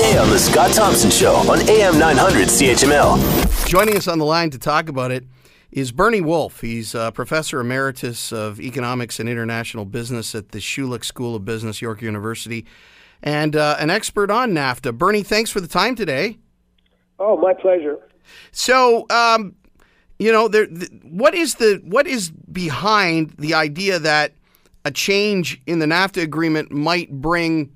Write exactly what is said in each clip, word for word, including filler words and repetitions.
today on The Scott Thompson Show on A M nine hundred C H M L. Joining us on the line to talk about it is Bernie Wolf. He's uh, Professor Emeritus of Economics and International Business at the Schulich School of Business, York University, and uh, an expert on NAFTA. Bernie, thanks for the time today. Oh, my pleasure. So, um, you know, there, th- what is the what is behind the idea that a change in the NAFTA agreement might bring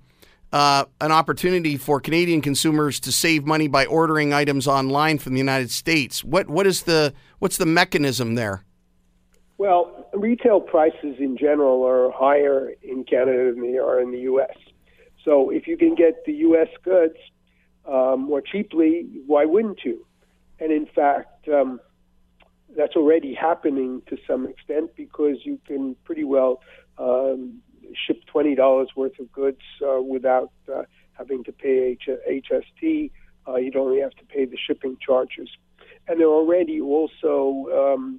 uh, an opportunity for Canadian consumers to save money by ordering items online from the United States? What what is the what's the mechanism there? Well, retail prices in general are higher in Canada than they are in the U S. So if you can get the U S goods um, more cheaply, why wouldn't you? And in fact, um, that's already happening to some extent because you can pretty well um, ship twenty dollars worth of goods uh, without uh, having to pay H S T. Uh, you'd only have to pay the shipping charges. And there are already also um,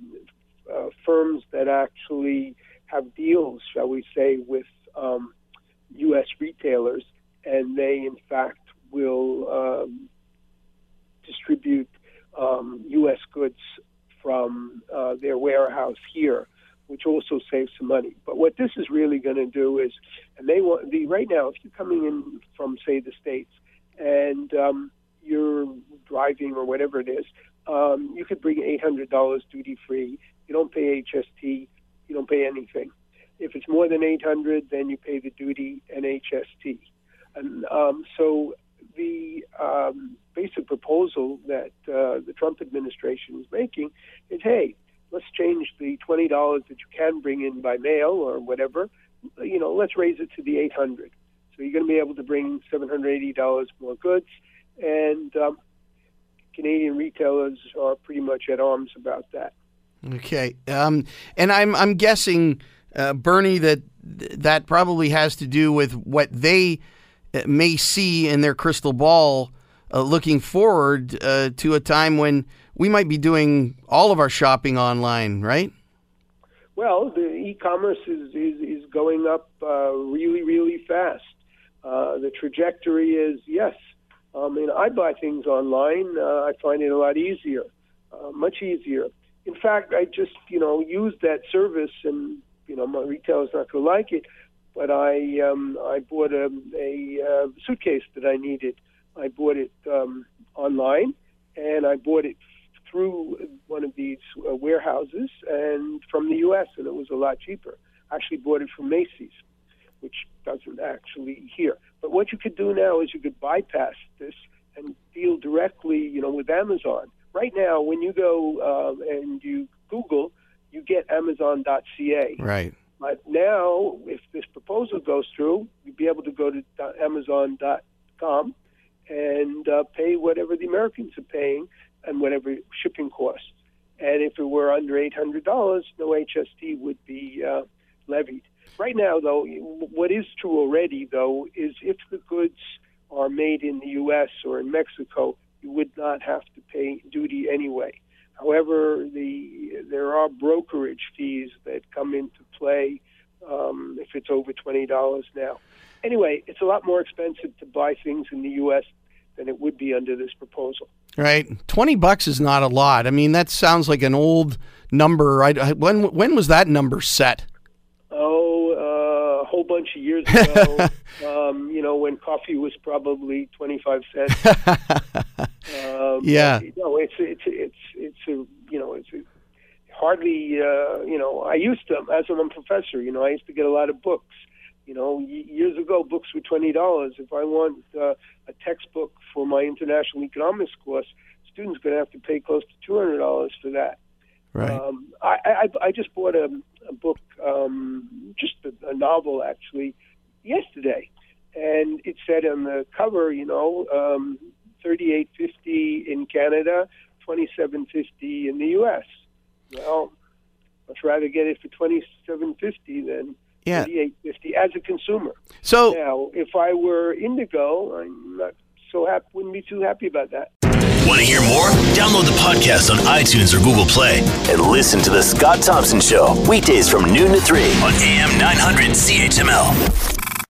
uh, firms that actually have deals, shall we say, with um, U S retailers, and they, in fact, will um, distribute um, U S goods from uh, their warehouse here, which also saves some money. But what this is really going to do is, and they want the right now, if you're coming in from, say, the States, and um, you're driving or whatever it is, um, you could bring eight hundred dollars duty free. You don't pay H S T. You don't pay anything. If it's more than eight hundred dollars, then you pay the duty and H S T. And um, so the um, basic proposal that uh, the Trump administration is making is, hey, let's change the twenty dollars that you can bring in by mail or whatever. You know, let's raise it to the eight hundred dollars. So you're going to be able to bring seven hundred eighty dollars more goods. And um, Canadian retailers are pretty much at arms about that. Okay. Um, and I'm I'm guessing... Uh, Bernie, that that probably has to do with what they may see in their crystal ball uh, looking forward uh, to a time when we might be doing all of our shopping online, right? Well, the e-commerce is, is, is going up uh, really, really fast. Uh, the trajectory is, yes, I mean, I buy things online. Uh, I find it a lot easier, uh, much easier. In fact, I just, you know, used that service and you know, my retailer's not going to like it, but I um, I bought a, a uh, suitcase that I needed. I bought it um, online, and I bought it through one of these uh, warehouses and from the U S, and it was a lot cheaper. I actually bought it from Macy's, which doesn't actually here. But what you could do now is you could bypass this and deal directly, you know, with Amazon. Right now, when you go uh, and you Google, you get Amazon dot C A. Right. But now, if this proposal goes through, you'd be able to go to Amazon dot com and uh, pay whatever the Americans are paying and whatever shipping costs. And if it were under eight hundred dollars, no H S T would be uh, levied. Right now, though, what is true already, though, is if the goods are made in the U S or in Mexico, you would not have to pay duty anyway. However, the there are brokerage fees that come into play um, if it's over twenty dollars now. Anyway, it's a lot more expensive to buy things in the U S than it would be under this proposal. Right. twenty bucks is not a lot. I mean, that sounds like an old number. I, I, when when was that number set? Oh, uh, a whole bunch of years ago. um, you know, when coffee was probably twenty-five cents. um, yeah. But, you know, it's it's it's it's a you know it's a hardly uh, you know I used to as I'm a professor you know I used to get a lot of books you know years ago books were twenty dollars if I want uh, a textbook for my international economics course students are going to have to pay close to two hundred dollars for that. Right. Um, I, I I just bought a, a book um, just a, a novel actually yesterday, and it said on the cover you know um, thirty eight fifty in Canada. twenty-seven fifty in the U S. Well, I'd rather get it for twenty-seven fifty than yeah. thirty-eight fifty as a consumer. So now, if I were Indigo, I'm not so happy. Wouldn't be too happy about that. Want to hear more? Download the podcast on iTunes or Google Play and listen to the Scott Thompson Show weekdays from noon to three on A M nine hundred C H M L.